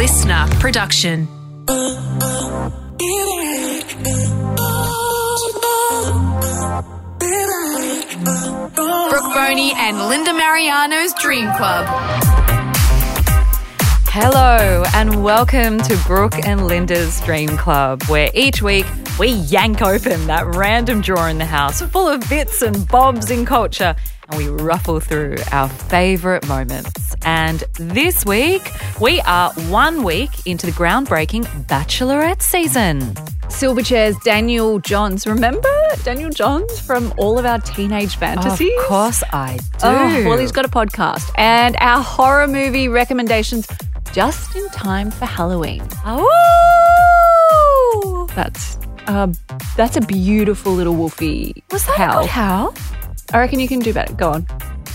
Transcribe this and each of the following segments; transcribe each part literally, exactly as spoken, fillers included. Listener production. Brooke Boney and Linda Mariano's Dream Club. Hello and welcome to Brooke and Linda's Dream Club, where each week we yank open that random drawer in the house full of bits and bobs in culture, and we ruffle through our favourite moments. And this week, we are one week into the groundbreaking Bachelorette season. Silverchair's Daniel Johns, remember Daniel Johns from all of our teenage fantasies? Of course I do. Oh, well, he's got a podcast. And our horror movie recommendations just in time for Halloween. Oh! That's, uh, that's a beautiful little wolfie. Was that howl. a good howl? I reckon you can do better. Go on.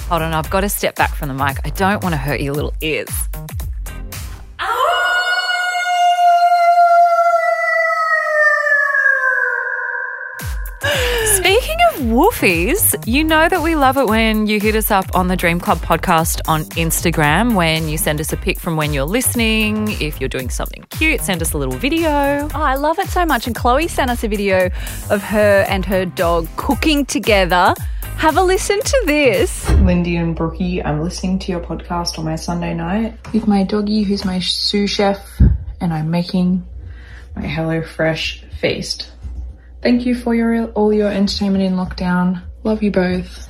Hold on, I've got to step back from the mic. I don't want to hurt your little ears. Ah! Speaking of wolfies, you know that we love it when you hit us up on the Dream Club podcast on Instagram, when you send us a pic from when you're listening. If you're doing something cute, send us a little video. Oh, I love it so much. And Chloe sent us a video of her and her dog cooking together. Have a listen to this. Lindy and Brookie, I'm listening to your podcast on my Sunday night with my doggy, who's my sous chef, and I'm making my HelloFresh feast. Thank you for your all your entertainment in lockdown. Love you both.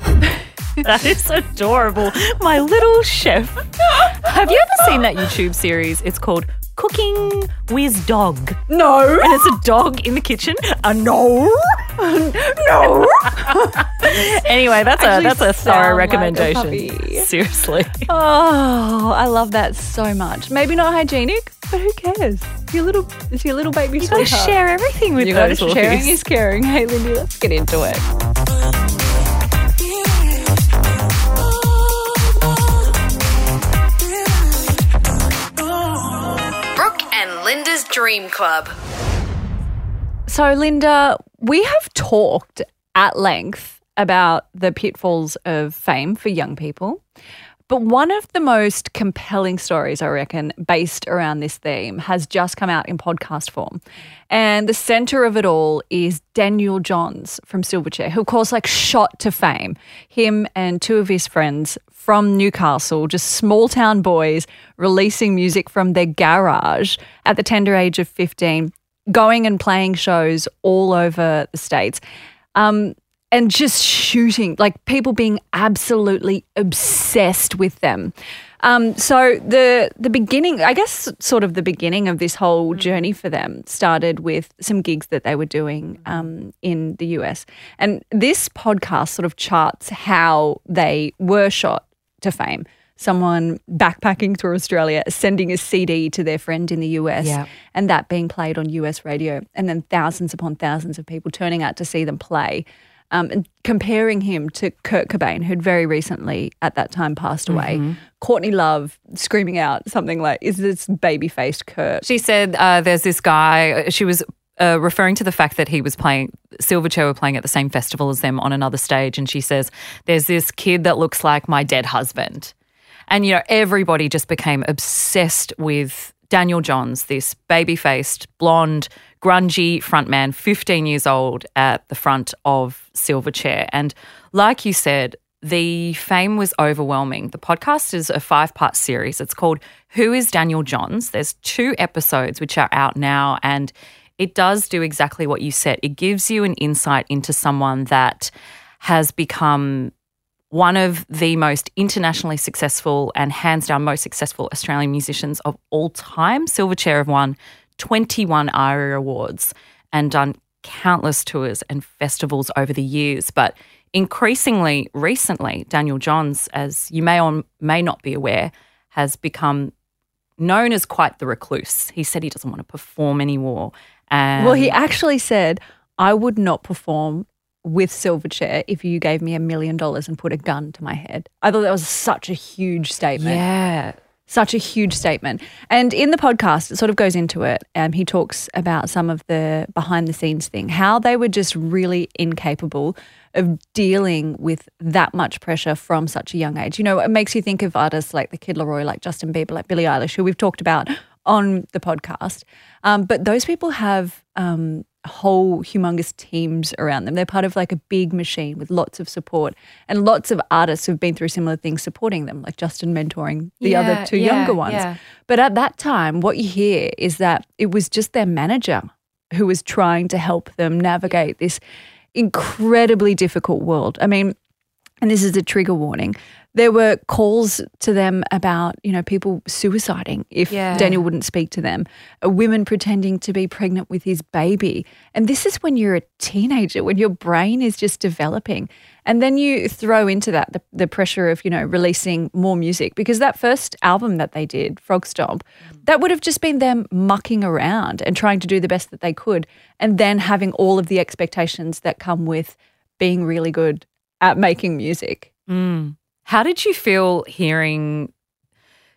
That is adorable. My little chef. Have you ever seen that YouTube series? It's called Cooking with Dog. No. And it's a dog in the kitchen. Uh, no. No. Anyway, that's a that's a thorough recommendation. Like Seriously. Oh, I love that so much. Maybe not hygienic, but who cares? Your little, it's your little baby. You gotta share everything with you those. Gotta, sharing is caring. Hey, Lindy, let's get into it. Linda's Dream Club. So, Linda, we have talked at length about the pitfalls of fame for young people, but one of the most compelling stories, I reckon, based around this theme has just come out in podcast form. And the centre of it all is Daniel Johns from Silverchair, who, of course, like shot to fame. Him and two of his friends from Newcastle, just small-town boys releasing music from their garage at the tender age of fifteen, going and playing shows all over the States, um, and just shooting, like people being absolutely obsessed with them. Um, so the the beginning, I guess sort of the beginning of this whole journey for them started with some gigs that they were doing um, in the U S. And this podcast sort of charts how they were shot to fame. Someone backpacking through Australia, sending a C D to their friend in the U S, yeah, and that being played on U S radio, and then thousands upon thousands of people turning out to see them play, um, and comparing him to Kurt Cobain, who'd very recently at that time passed away. Mm-hmm. Courtney Love screaming out something like, is this baby-faced Kurt? She said uh, there's this guy, she was Uh, referring to the fact that he was playing, Silverchair were playing at the same festival as them on another stage, and she says, there's this kid that looks like my dead husband. And, you know, everybody just became obsessed with Daniel Johns, this baby-faced, blonde, grungy frontman, fifteen years old at the front of Silverchair. And like you said, the fame was overwhelming. The podcast is a five-part series. It's called Who is Daniel Johns? There's two episodes which are out now, and it does do exactly what you said. It gives you an insight into someone that has become one of the most internationally successful and hands down most successful Australian musicians of all time. Silverchair have won twenty-one ARIA Awards and done countless tours and festivals over the years. But increasingly recently, Daniel Johns, as you may or may not be aware, has become known as quite the recluse. He said he doesn't want to perform anymore. And well, he actually said, I would not perform with Silverchair if you gave me a million dollars and put a gun to my head. I thought that was such a huge statement. Yeah. Such a huge statement. And in the podcast, it sort of goes into it. Um, he talks about some of the behind-the-scenes thing, how they were just really incapable of dealing with that much pressure from such a young age. You know, it makes you think of artists like the Kid Laroi, like Justin Bieber, like Billie Eilish, who we've talked about on the podcast. Um, but those people have um, whole humongous teams around them. They're part of like a big machine with lots of support, and lots of artists who've been through similar things supporting them, like Justin mentoring the yeah, other two yeah, younger ones. Yeah. But at that time, what you hear is that it was just their manager who was trying to help them navigate this incredibly difficult world. I mean, and this is a trigger warning, there were calls to them about, you know, people suiciding if yeah. Daniel wouldn't speak to them, women pretending to be pregnant with his baby. And this is when you're a teenager, when your brain is just developing. And then you throw into that the, the pressure of, you know, releasing more music, because that first album that they did, Frog Stomp, that would have just been them mucking around and trying to do the best that they could, and then having all of the expectations that come with being really good at making music. Mm. How did you feel hearing,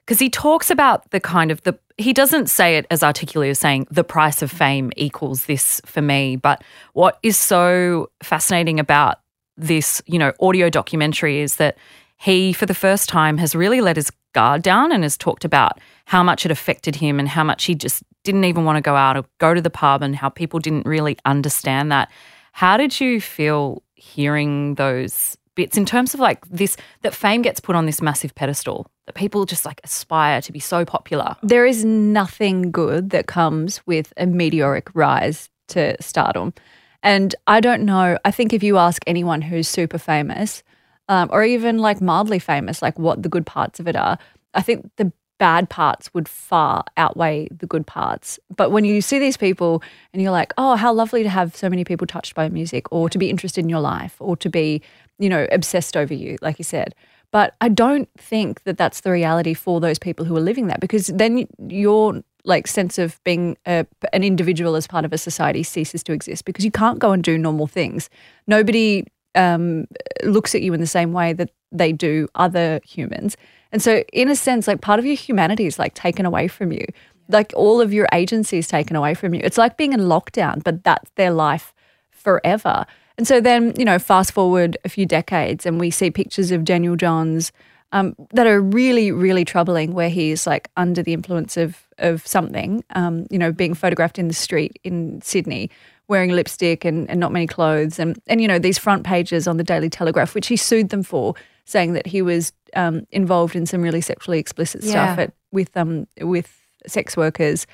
because he talks about the kind of the, he doesn't say it as articulately as saying the price of fame equals this for me, but what is so fascinating about this, you know, audio documentary is that he, for the first time, has really let his guard down and has talked about how much it affected him and how much he just didn't even want to go out or go to the pub, and how people didn't really understand that. How did you feel hearing those bits in terms of like this, that fame gets put on this massive pedestal, that people just like aspire to be so popular? There is nothing good that comes with a meteoric rise to stardom. And I don't know, I think if you ask anyone who's super famous um, or even like mildly famous, like what the good parts of it are, I think the bad parts would far outweigh the good parts. But when you see these people and you're like, oh, how lovely to have so many people touched by music, or to be interested in your life, or to be, you know, obsessed over you, like you said. But I don't think that that's the reality for those people who are living that, because then you're like sense of being a, an individual as part of a society ceases to exist, because you can't go and do normal things. Nobody um, looks at you in the same way that they do other humans. And so in a sense, like part of your humanity is like taken away from you. Like all of your agency is taken away from you. It's like being in lockdown, but that's their life forever. And so then, you know, fast forward a few decades and we see pictures of Daniel Johns Um, that are really, really troubling, where he's like under the influence of of something, um, you know, being photographed in the street in Sydney, wearing lipstick and, and not many clothes. And, and, you know, these front pages on the Daily Telegraph, which he sued them for, saying that he was um, involved in some really sexually explicit yeah. stuff at, with um with sex workers.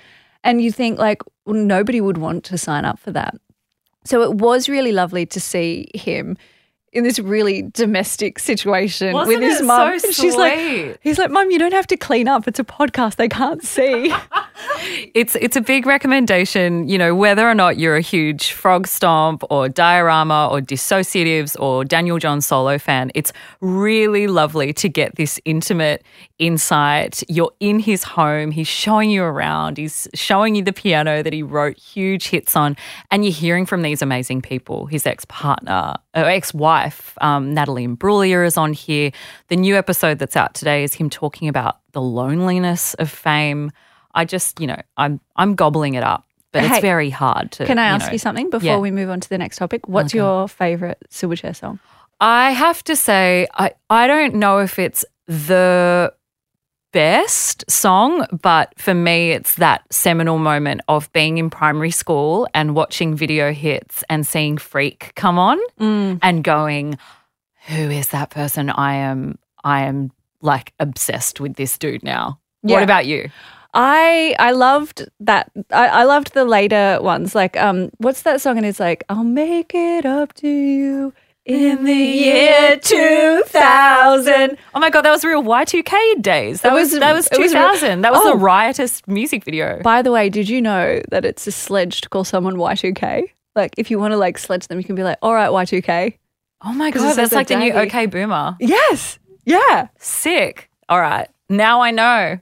And you think like, well, nobody would want to sign up for that. So it was really lovely to see him in this really domestic situation. Wasn't with his mum. So she's like, he's like, Mum, you don't have to clean up. It's a podcast. They can't see. it's it's a big recommendation, you know, whether or not you're a huge Frog Stomp or Diorama or Dissociatives or Daniel Johns solo fan. It's really lovely to get this intimate insight. You're in his home. He's showing you around. He's showing you the piano that he wrote huge hits on. And you're hearing from these amazing people, his ex-partner, ex-wife, Um, Natalie Imbruglia is on here. The new episode that's out today is him talking about the loneliness of fame. I just, you know, I'm I'm gobbling it up, but hey, it's very hard to. Can I ask you, know, you something before yeah. we move on to the next topic? What's okay. your favourite Silverchair song? I have to say, I, I don't know if it's the best song, but for me it's that seminal moment of being in primary school and watching video hits and seeing Freak come on mm. and going, who is that person? I am I am like obsessed with this dude now. Yeah. What about you? I I loved that. I, I loved the later ones. Like um what's that song? And it's like, I'll make it up to you in the year two thousand. Oh, my God, that was real Y two K days. That was, was that was two thousand. Was that was oh. a riotous music video. By the way, did you know that it's a sledge to call someone Y two K? Like if you want to like sledge them, you can be like, all right, Y two K. Oh, my God, that's like the new OK Boomer. Yes. Yeah. Sick. All right. Now I know.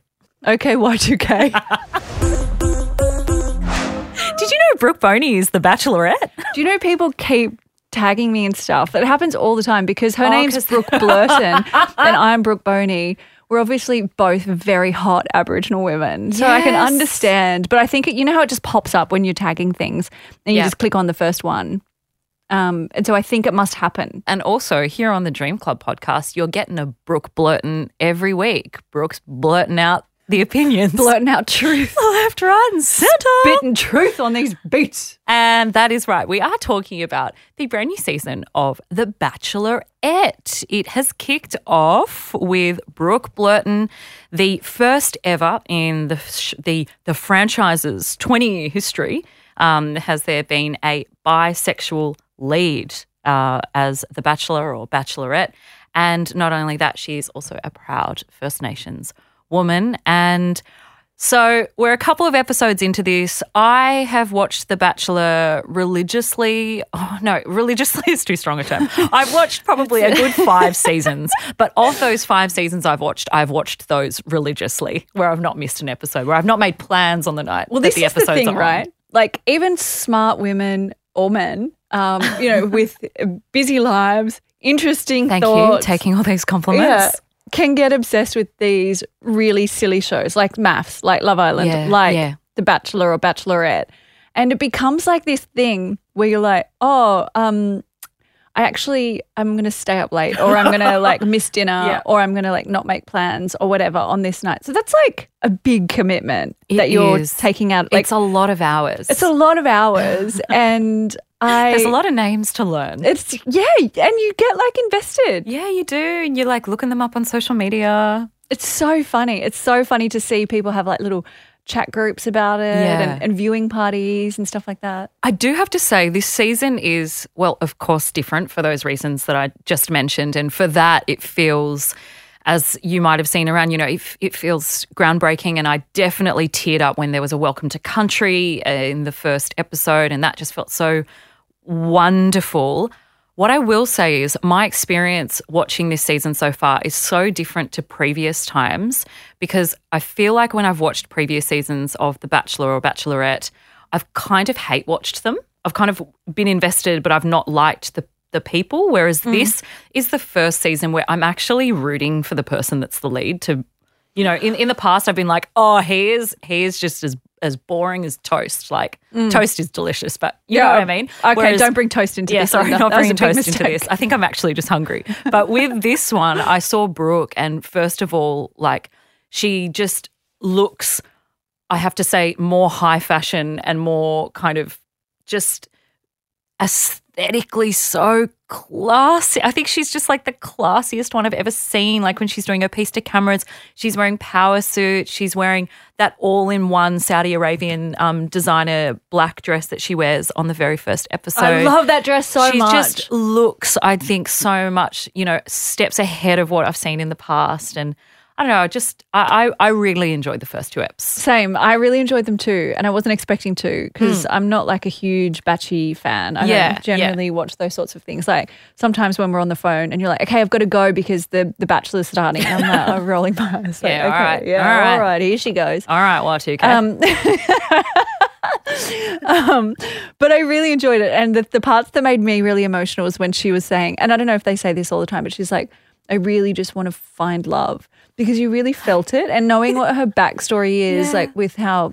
OK Y two K. Did you know Brooke Boney is The Bachelorette? Do you know people keep tagging me and stuff? That happens all the time because her oh, name's Brooke Blurton and I'm Brooke Boney. We're obviously both very hot Aboriginal women. So yes. I can understand. But I think, it, you know how it just pops up when you're tagging things and you yeah. just click on the first one. Um, and so I think it must happen. And also here on the Dream Club podcast, you're getting a Brooke Blurton every week. Brooke's blurting out the opinions. Blurting out truth. Left, right and centre. Spitting truth on these beats. And that is right. We are talking about the brand new season of The Bachelorette. It has kicked off with Brooke Blurton, the first ever in the the, the franchise's twenty-year history. Um, has there been a bisexual lead uh, as The Bachelor or Bachelorette? And not only that, she is also a proud First Nations woman. And so we're a couple of episodes into this. I have watched The Bachelor religiously. Oh, no, religiously is too strong a term. I've watched probably a good five seasons. But of those five seasons I've watched, I've watched those religiously, where I've not missed an episode, where I've not made plans on the night. Well, this the is the thing, are right? Like, even smart women or men, um, you know, with busy lives, interesting Thank thoughts. Thank you, taking all these compliments. Yeah, can get obsessed with these really silly shows like Maths, like Love Island, yeah, like yeah. The Bachelor or Bachelorette. And it becomes like this thing where you're like, oh, um, I actually I'm going to stay up late, or I'm going to like miss dinner, yeah. or I'm going to like not make plans or whatever on this night. So that's like a big commitment it that you're is. taking out. Like, it's a lot of hours. It's a lot of hours and I There's a lot of names to learn. It's yeah, and you get like invested. Yeah, you do, and you're like looking them up on social media. It's so funny. It's so funny to see people have like little chat groups about it yeah. and, and viewing parties and stuff like that. I do have to say this season is, well, of course, different for those reasons that I just mentioned. And for that, it feels, as you might have seen around, you know, it, it feels groundbreaking. And I definitely teared up when there was a Welcome to Country in the first episode, and that just felt so wonderful. What I will say is my experience watching this season so far is so different to previous times, because I feel like when I've watched previous seasons of The Bachelor or Bachelorette, I've kind of hate-watched them. I've kind of been invested, but I've not liked the, the people, whereas mm. this is the first season where I'm actually rooting for the person that's the lead to, you know, in, in the past I've been like, oh, he is, he is just as as boring as toast. Like mm. toast is delicious, but you yeah, know what I mean? Okay, Whereas, don't bring toast into yeah, this. Sorry, not bringing toast mistake. into this. I think I'm actually just hungry. But with this one, I saw Brooke, and first of all, like, she just looks, I have to say, more high fashion and more kind of just aesthetically so classy. I think she's just like the classiest one I've ever seen. Like when she's doing her piece to cameras, she's wearing power suit. She's wearing that all-in-one Saudi Arabian um, designer black dress that she wears on the very first episode. I love that dress so she much. She just looks, I think, so much, you know, steps ahead of what I've seen in the past. And I don't know, just, I, I, I really enjoyed the first two eps. Same. I really enjoyed them too, and I wasn't expecting to, because mm. I'm not like a huge Batchy fan. I yeah, don't generally yeah. watch those sorts of things. Like sometimes when we're on the phone and you're like, okay, I've got to go because the, the Bachelor's starting. And I'm like, I'm rolling my eyes. Like, yeah, okay, all right. Yeah, all right. all right. Here she goes. All right, well, two K. Um, um, but I really enjoyed it. And the, the parts that made me really emotional was when she was saying, and I don't know if they say this all the time, but she's like, I really just want to find love, because you really felt it. And knowing what her backstory is, yeah. like with how,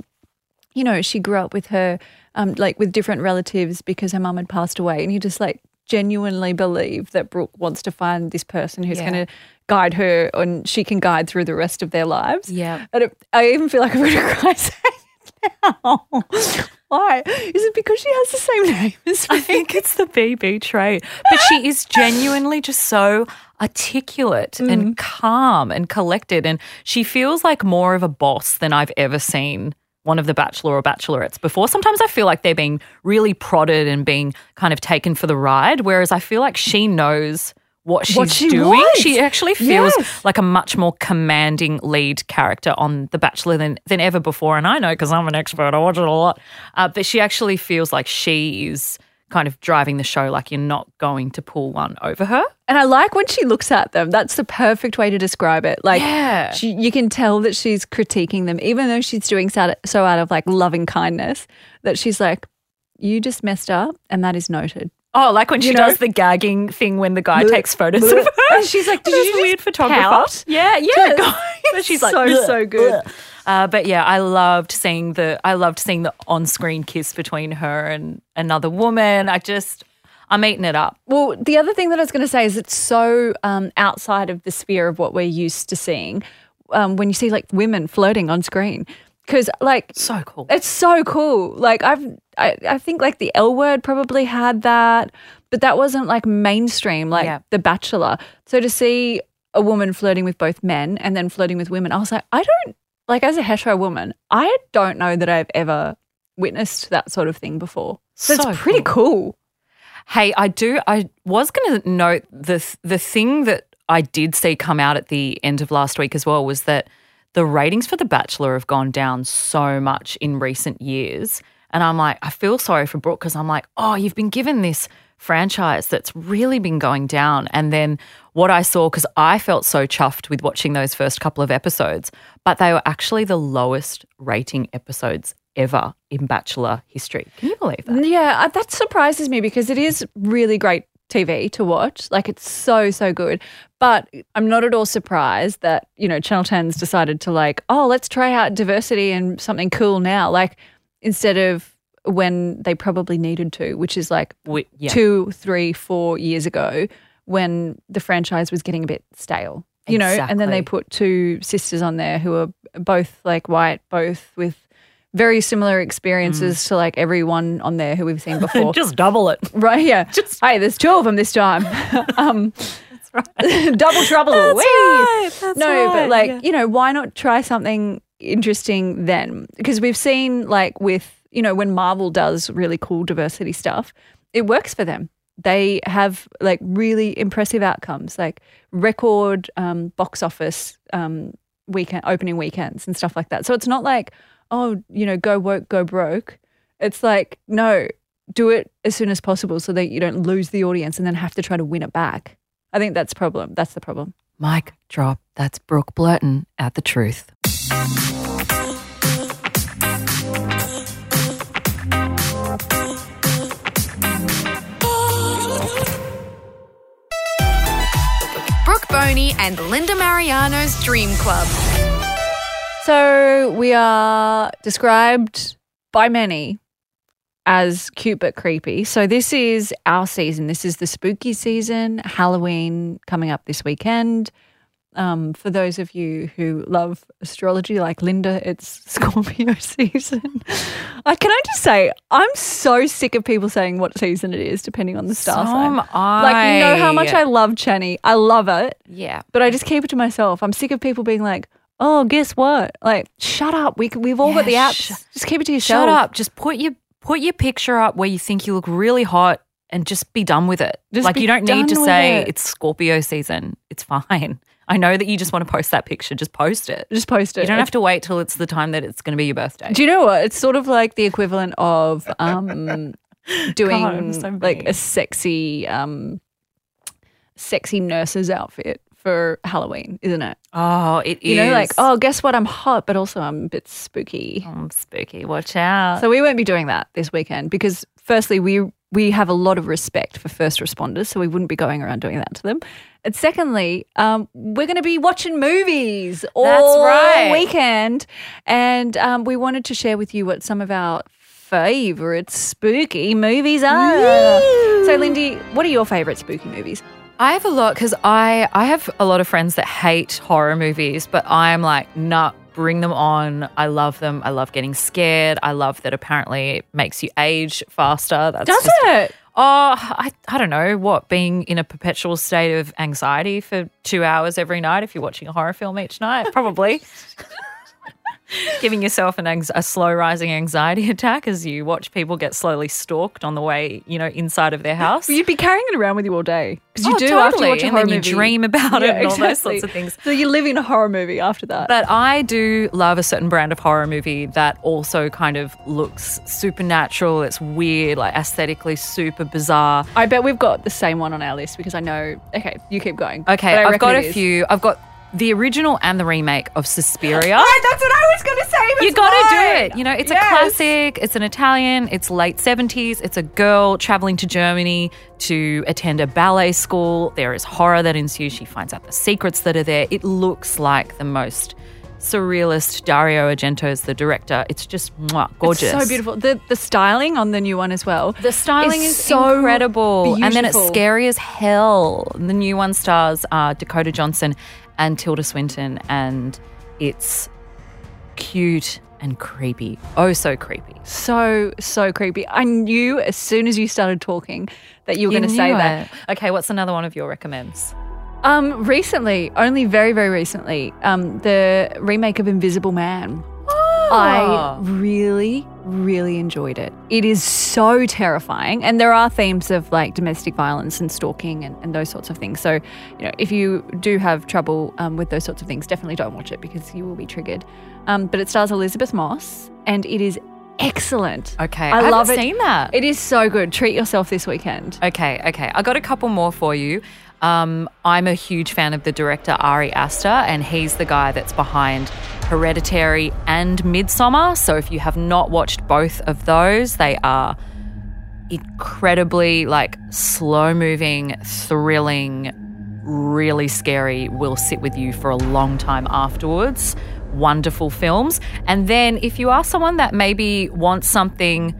you know, she grew up with her, um, like with different relatives because her mum had passed away, and you just like genuinely believe that Brooke wants to find this person who's yeah. going to guide her, and she can guide through the rest of their lives. Yeah. And it, I even feel like I'm going to cry saying it now. Why? Is it because she has the same name as me? I think it's the B B trait. But she is genuinely just so articulate mm. and calm and collected, and she feels like more of a boss than I've ever seen one of the Bachelor or Bachelorettes before. Sometimes I feel like they're being really prodded and being kind of taken for the ride, whereas I feel like she knows what she's what she doing. Wants. She actually feels yes. like a much more commanding lead character on The Bachelor than, than ever before, and I know because I'm an expert. I watch it a lot. Uh, but she actually feels like she is kind of driving the show, like you're not going to pull one over her. And I like when she looks at them. That's the perfect way to describe it. Like yeah. she, you can tell that she's critiquing them, even though she's doing so, so out of like loving kindness, that she's like, you just messed up and that is noted. Oh, like when she you know, does the gagging thing when the guy bleh, takes photos bleh. of her. And she's like, did you just weird photographer? Pout? Yeah, yeah. But she's like, so, bleh, so good. Uh, but yeah, I loved seeing the I loved seeing the on-screen kiss between her and another woman. I just, I'm eating it up. Well, the other thing that I was going to say is it's so um, outside of the sphere of what we're used to seeing. um, when you see like women flirting on screen. Because like, so cool. It's so cool. Like I've, I, I think like the L Word probably had that, but that wasn't like mainstream, like yeah. The Bachelor. So to see a woman flirting with both men and then flirting with women, I was like, I don't, like as a hetero woman, I don't know that I've ever witnessed that sort of thing before. So, so it's pretty cool. cool. Hey, I do, I was going to note this, the thing that I did see come out at the end of last week as well was that the ratings for The Bachelor have gone down so much in recent years, and I'm like, I feel sorry for Brooke because I'm like, oh, you've been given this franchise that's really been going down. And then what I saw, because I felt so chuffed with watching those first couple of episodes, but they were actually the lowest rating episodes ever in Bachelor history. Can you believe that? Yeah, that surprises me because it is really great T V to watch. Like it's so, so good. But I'm not at all surprised that, you know, Channel ten's decided to like, oh, let's try out diversity and something cool now. Like instead of when they probably needed to, which is like we, yeah. two, three, four years ago when the franchise was getting a bit stale, you exactly. know, and then they put two sisters on there who are both like white, both with very similar experiences mm. to like everyone on there who we've seen before. Just double it. Right, yeah. Just- hey, there's two of them this time. um, That's right. Double trouble. That's right. That's no, right. But like, yeah. you know, why not try something interesting then? Because we've seen like with, you know, when Marvel does really cool diversity stuff, it works for them. They have like really impressive outcomes, like record um, box office um, weekend opening weekends and stuff like that. So it's not like, oh, you know, go woke, go broke. It's like, no, do it as soon as possible so that you don't lose the audience and then have to try to win it back. I think that's problem. That's the problem. Mic drop. That's Brooke Blurton at The Truth. Brooke Boney and Linda Mariano's Dream Club. So we are described by many as cute but creepy. So this is our season. This is the spooky season, Halloween coming up this weekend. Um, for those of you who love astrology like Linda, it's Scorpio season. I, can I just say, I'm so sick of people saying what season it is depending on the star sign. Like, you know how much I love Chani. I love it. Yeah. But I just keep it to myself. I'm sick of people being like, oh, guess what? Like, shut up. We, we've all yeah, got the apps. Sh- just keep it to yourself. Shut up. Just put your put your picture up where you think you look really hot and just be done with it. Just like, you don't need to say it. It's Scorpio season. It's fine. I know that you just want to post that picture. Just post it. Just post it. You don't it's, have to wait till it's the time that it's going to be your birthday. Do you know what? It's sort of like the equivalent of um, doing God, so like a sexy, um, sexy nurse's outfit for Halloween, isn't it? Oh, it is. You know, like, oh, guess what? I'm hot, but also I'm a bit spooky. Oh, I'm spooky. Watch out. So we won't be doing that this weekend because firstly, we we have a lot of respect for first responders, so we wouldn't be going around doing that to them. And secondly, um, we're going to be watching movies all That's right. weekend. And um, we wanted to share with you what some of our favourite spooky movies are. Woo! So, Lindy, what are your favourite spooky movies? I have a lot because I, I have a lot of friends that hate horror movies, but I'm like, nah, bring them on. I love them. I love getting scared. I love that apparently it makes you age faster. That's Does just, it? Oh, I, I don't know what, being in a perpetual state of anxiety for two hours every night if you're watching a horror film each night, probably. Giving yourself an ang- a slow rising anxiety attack as you watch people get slowly stalked on the way, you know, inside of their house. You'd be carrying it around with you all day because you oh, do totally. After you watch a and horror then movie, you dream about yeah, it and exactly. all those sorts of things. So you live in a horror movie after that. But I do love a certain brand of horror movie that also kind of looks supernatural. It's weird, like aesthetically super bizarre. I bet we've got the same one on our list because I know. Okay, you keep going. Okay, I've got a few. I've got. The original and the remake of Suspiria. Oh, that's what I was going to say. You got to do it. You know, it's yes. a classic. It's an Italian. It's late seventies. It's a girl traveling to Germany to attend a ballet school. There is horror that ensues. She finds out the secrets that are there. It looks like the most surrealist. Dario Argento is the director. It's just mwah, gorgeous. It's so beautiful. The the styling on the new one as well. The styling is, is so incredible. Beautiful. And then it's scary as hell. The new one stars uh, Dakota Johnson and Tilda Swinton and It's cute and creepy. Oh, so creepy. So, so creepy. I knew as soon as you started talking that you were going to say it. that. Okay, what's another one of your recommends? Um, recently, only very, very recently, um, the remake of Invisible Man. Oh. I really, really enjoyed it. It is so terrifying. And there are themes of like domestic violence and stalking and, and those sorts of things. So, you know, if you do have trouble um, with those sorts of things, definitely don't watch it because you will be triggered. Um, but it stars Elizabeth Moss and it is excellent. Okay. I, I love it. I've seen that. It is so good. Treat yourself this weekend. Okay. Okay. I got a couple more for you. Um, I'm a huge fan of the director Ari Aster, and he's the guy that's behind Hereditary and Midsommar. So if you have not watched both of those, they are incredibly like slow-moving, thrilling, really scary, will sit with you for a long time afterwards. Wonderful films. And then if you are someone that maybe wants something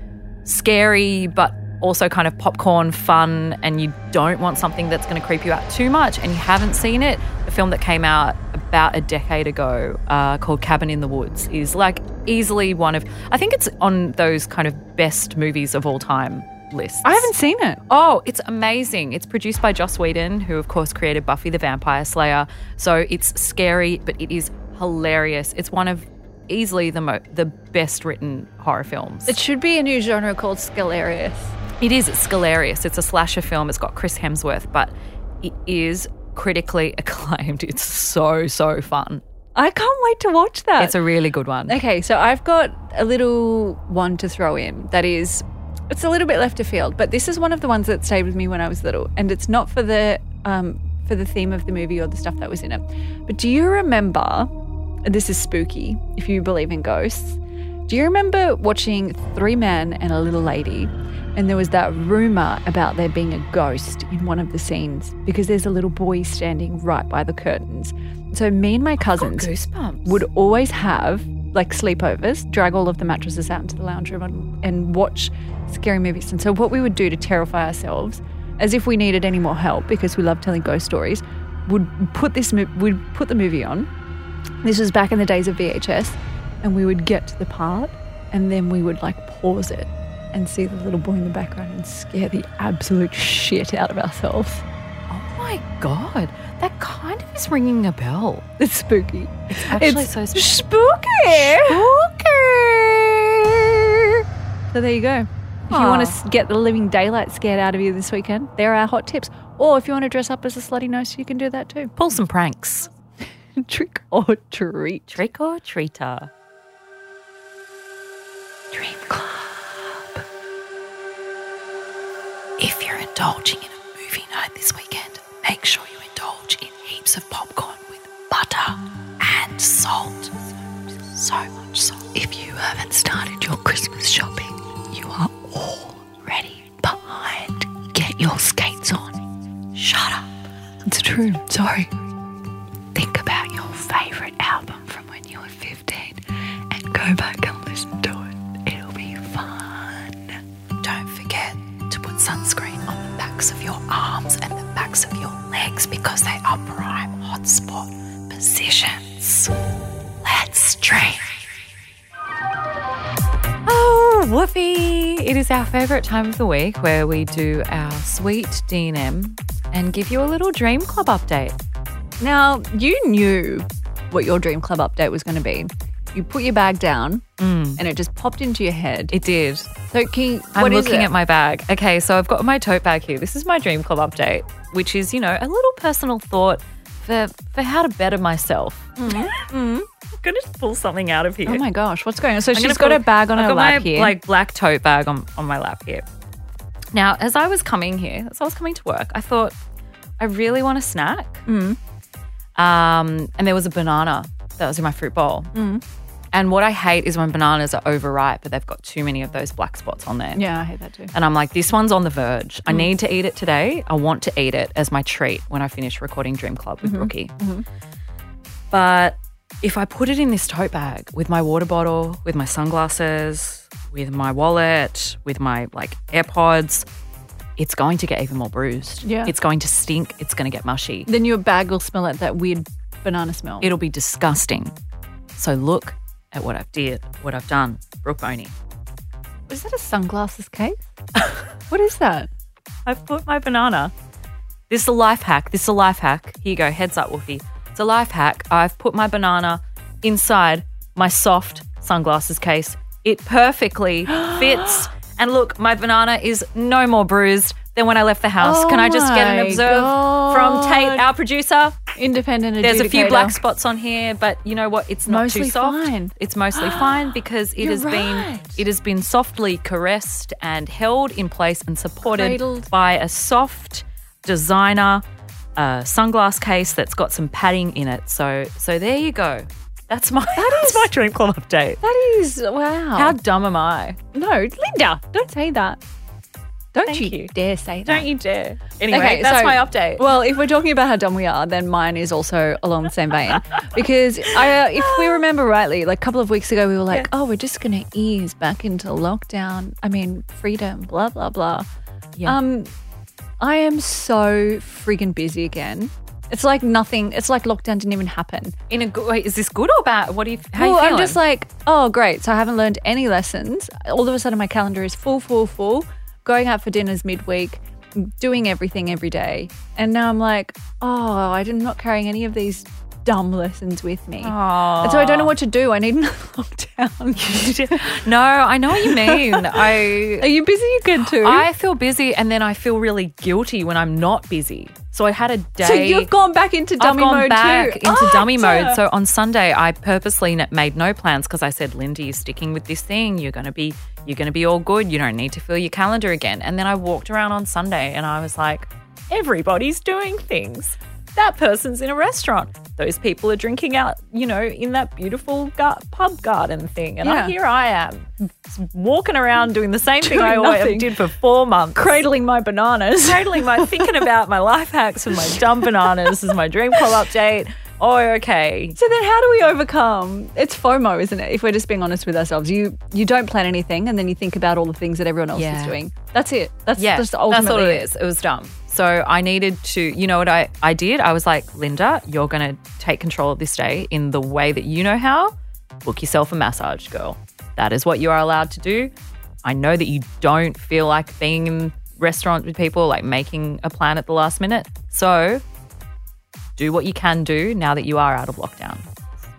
scary but also kind of popcorn fun and you don't want something that's going to creep you out too much and you haven't seen it, a film that came out about a decade ago uh, called Cabin in the Woods is like easily one of, I think it's on those kind of best movies of all time lists. I haven't seen it. Oh, it's amazing. It's produced by Joss Whedon, who of course created Buffy the Vampire Slayer. So it's scary, but it is hilarious. It's one of easily the mo- the best written horror films. It should be a new genre called Scalarius. It is, it's hilarious. It's a slasher film. It's got Chris Hemsworth, but it is critically acclaimed. It's so, so fun. I can't wait to watch that. It's a really good one. Okay, so I've got a little one to throw in that is, it's a little bit left of field, but this is one of the ones that stayed with me when I was little, and it's not for the um, for the theme of the movie or the stuff that was in it. But do you remember, and this is spooky if you believe in ghosts, do you remember watching Three Men and a Little Lady? And there was that rumour about there being a ghost in one of the scenes because there's a little boy standing right by the curtains. So me and my cousins would always have like sleepovers, drag all of the mattresses out into the lounge room and, and watch scary movies. And so what we would do to terrify ourselves, as if we needed any more help because we love telling ghost stories, would put this would put the movie on. This was back in the days of V H S, and we would get to the part and then we would like pause it and see the little boy in the background and scare the absolute shit out of ourselves. Oh, my God. That kind of is ringing a bell. It's spooky. It's actually it's so spooky. Spooky. Spooky. So there you go. If Aww. you want to get the living daylight scared out of you this weekend, there are hot tips. Or if you want to dress up as a slutty nurse, you can do that too. Pull some pranks. Trick or treat. Trick or treater. Dream Club. If you're indulging in a movie night this weekend, make sure you indulge in heaps of popcorn with butter and salt. So much salt. If you haven't started your Christmas shopping, you are already behind. Get your skates on. Shut up. It's true. Sorry. Think about your favourite album from when you were fifteen and go back and listen to it. It'll be fun. Don't forget to put sunscreen on the backs of your arms and the backs of your legs because they are prime hotspot positions. Let's drink. Oh, woofie. It is our favourite time of the week where we do our sweet D and M and give you a little Dream Club update. Now, you knew what your Dream Club update was going to be. You put your bag down mm. and it just popped into your head. It did. So can, what I'm looking it? at my bag. Okay, so I've got my tote bag here. This is my Dream Club update, which is, you know, a little personal thought for, for how to better myself. Mm. mm. I'm going to pull something out of here. Oh, my gosh. What's going on? So I'm she's got pull, her bag on I've her lap my, here. I've got my like, black tote bag on, on my lap here. Now, as I was coming here, as I was coming to work, I thought, I really want a snack. Mm. Um, and there was a banana that was in my fruit bowl. Mm. And what I hate is when bananas are overripe, but they've got too many of those black spots on there. Yeah, I hate that too. And I'm like, this one's on the verge. Mm. I need to eat it today. I want to eat it as my treat when I finish recording Dream Club with mm-hmm. Brookie. Mm-hmm. But if I put it in this tote bag with my water bottle, with my sunglasses, with my wallet, with my like AirPods, it's going to get even more bruised. Yeah. It's going to stink. It's going to get mushy. Then your bag will smell like that weird banana smell. It'll be disgusting. So look at what I've did, what I've done, Brooke Boney. Is that a sunglasses case? What is that? I've put my banana. This is a life hack. This is a life hack. Here you go. Heads up, Wolfie. It's a life hack. I've put my banana inside my soft sunglasses case. It perfectly fits. And look, my banana is no more bruised than when I left the house. Oh, can I just get an observe God. from Tate, our producer? Independent adjudicator. There's a few black spots on here, but you know what? It's not mostly too soft. Fine. It's mostly fine because it You're has right. been it has been softly caressed and held in place and supported Cradled. by a soft designer uh, sunglass case that's got some padding in it. So so there you go. That's my that is, that's my dream club update. That is wow. How dumb am I? No, Linda, don't say that. Don't Thank you, you dare say that. Don't you dare. Anyway, okay, that's so, my update. Well, if we're talking about how dumb we are, then mine is also along the same vein. Because I, uh, if we remember rightly, like a couple of weeks ago we were like, yeah. oh, we're just going to ease back into lockdown. I mean, freedom, blah, blah, blah. Yeah. Um, I am so friggin' busy again. It's like nothing. It's like lockdown didn't even happen. In a good way, is this good or bad? What do you? How well, are you feeling? I'm just like, oh, great. So I haven't learned any lessons. All of a sudden, my calendar is full, full, full. Going out for dinners midweek, doing everything every day, and now I'm like, oh, I'm not carrying any of these dumb lessons with me. Aww. And so I don't know what to do. I need another lockdown. No, I know what you mean. I Are you busy again too? I feel busy and then I feel really guilty when I'm not busy. So I had a day. So you've gone back into dummy mode too. I've gone back into oh, dummy yeah. mode. So on Sunday I purposely made no plans because I said, Lindy, you're sticking with this thing. You're going to be you're going to be all good. You don't need to fill your calendar again. And then I walked around on Sunday and I was like, everybody's doing things. That person's in a restaurant. Those people are drinking out, you know, in that beautiful gar- pub garden thing. And yeah. I, here I am walking around doing the same doing thing I always did for four months. Cradling my bananas. Cradling my, thinking about my life hacks and my dumb bananas. This is my dream club update. Oh, okay. So then how do we overcome? It's FOMO, isn't it? If we're just being honest with ourselves. You you don't plan anything and then you think about all the things that everyone else yeah. is doing. That's it. That's yeah, just ultimately that's all it is. It was dumb. So I needed to, you know what I, I did? I was like, Linda, you're going to take control of this day in the way that you know how. Book yourself a massage, girl. That is what you are allowed to do. I know that you don't feel like being in restaurants with people, like making a plan at the last minute. So do what you can do now that you are out of lockdown.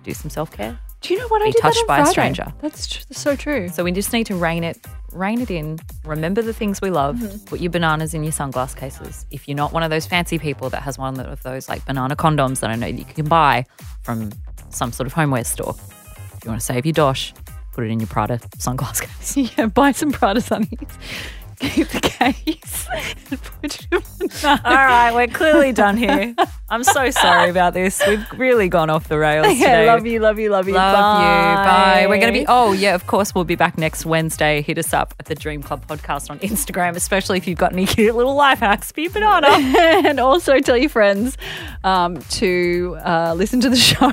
Do some self-care. Do you know what I did that on Friday? Be touched by a stranger. That's, tr- that's so true. So we just need to rein it Rein it in. Remember the things we love. Mm-hmm. Put your bananas in your sunglass cases. If you're not one of those fancy people that has one of those like banana condoms that I know you can buy from some sort of homeware store, if you want to save your dosh, put it in your Prada sunglass case. Yeah, buy some Prada sunnies. Keep the case. And put your banana. All right, we're clearly done here. I'm so sorry about this. We've really gone off the rails yeah, today. Love you, love you, love you. Love bye. you. Bye. We're going to be, oh, yeah, of course, we'll be back next Wednesday. Hit us up at the Dream Club Podcast on Instagram, especially if you've got any cute little life hacks for your banana. And also tell your friends um, to uh, listen to the show.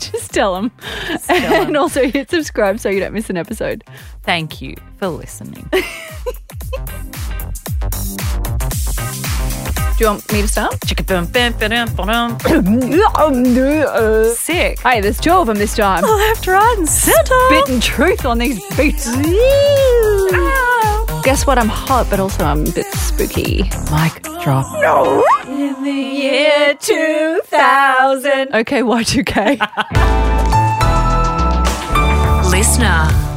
Just tell them. Just tell them. And also hit subscribe so you don't miss an episode. Thank you for listening. Do you want me to start? Sick. Hey, there's two of them this time. Left, right, and center. Spitting truth on these beats. Ah. Guess what? I'm hot, but also I'm a bit spooky. Mic drop. No. In the year two thousand. Okay, Y two K. Listener.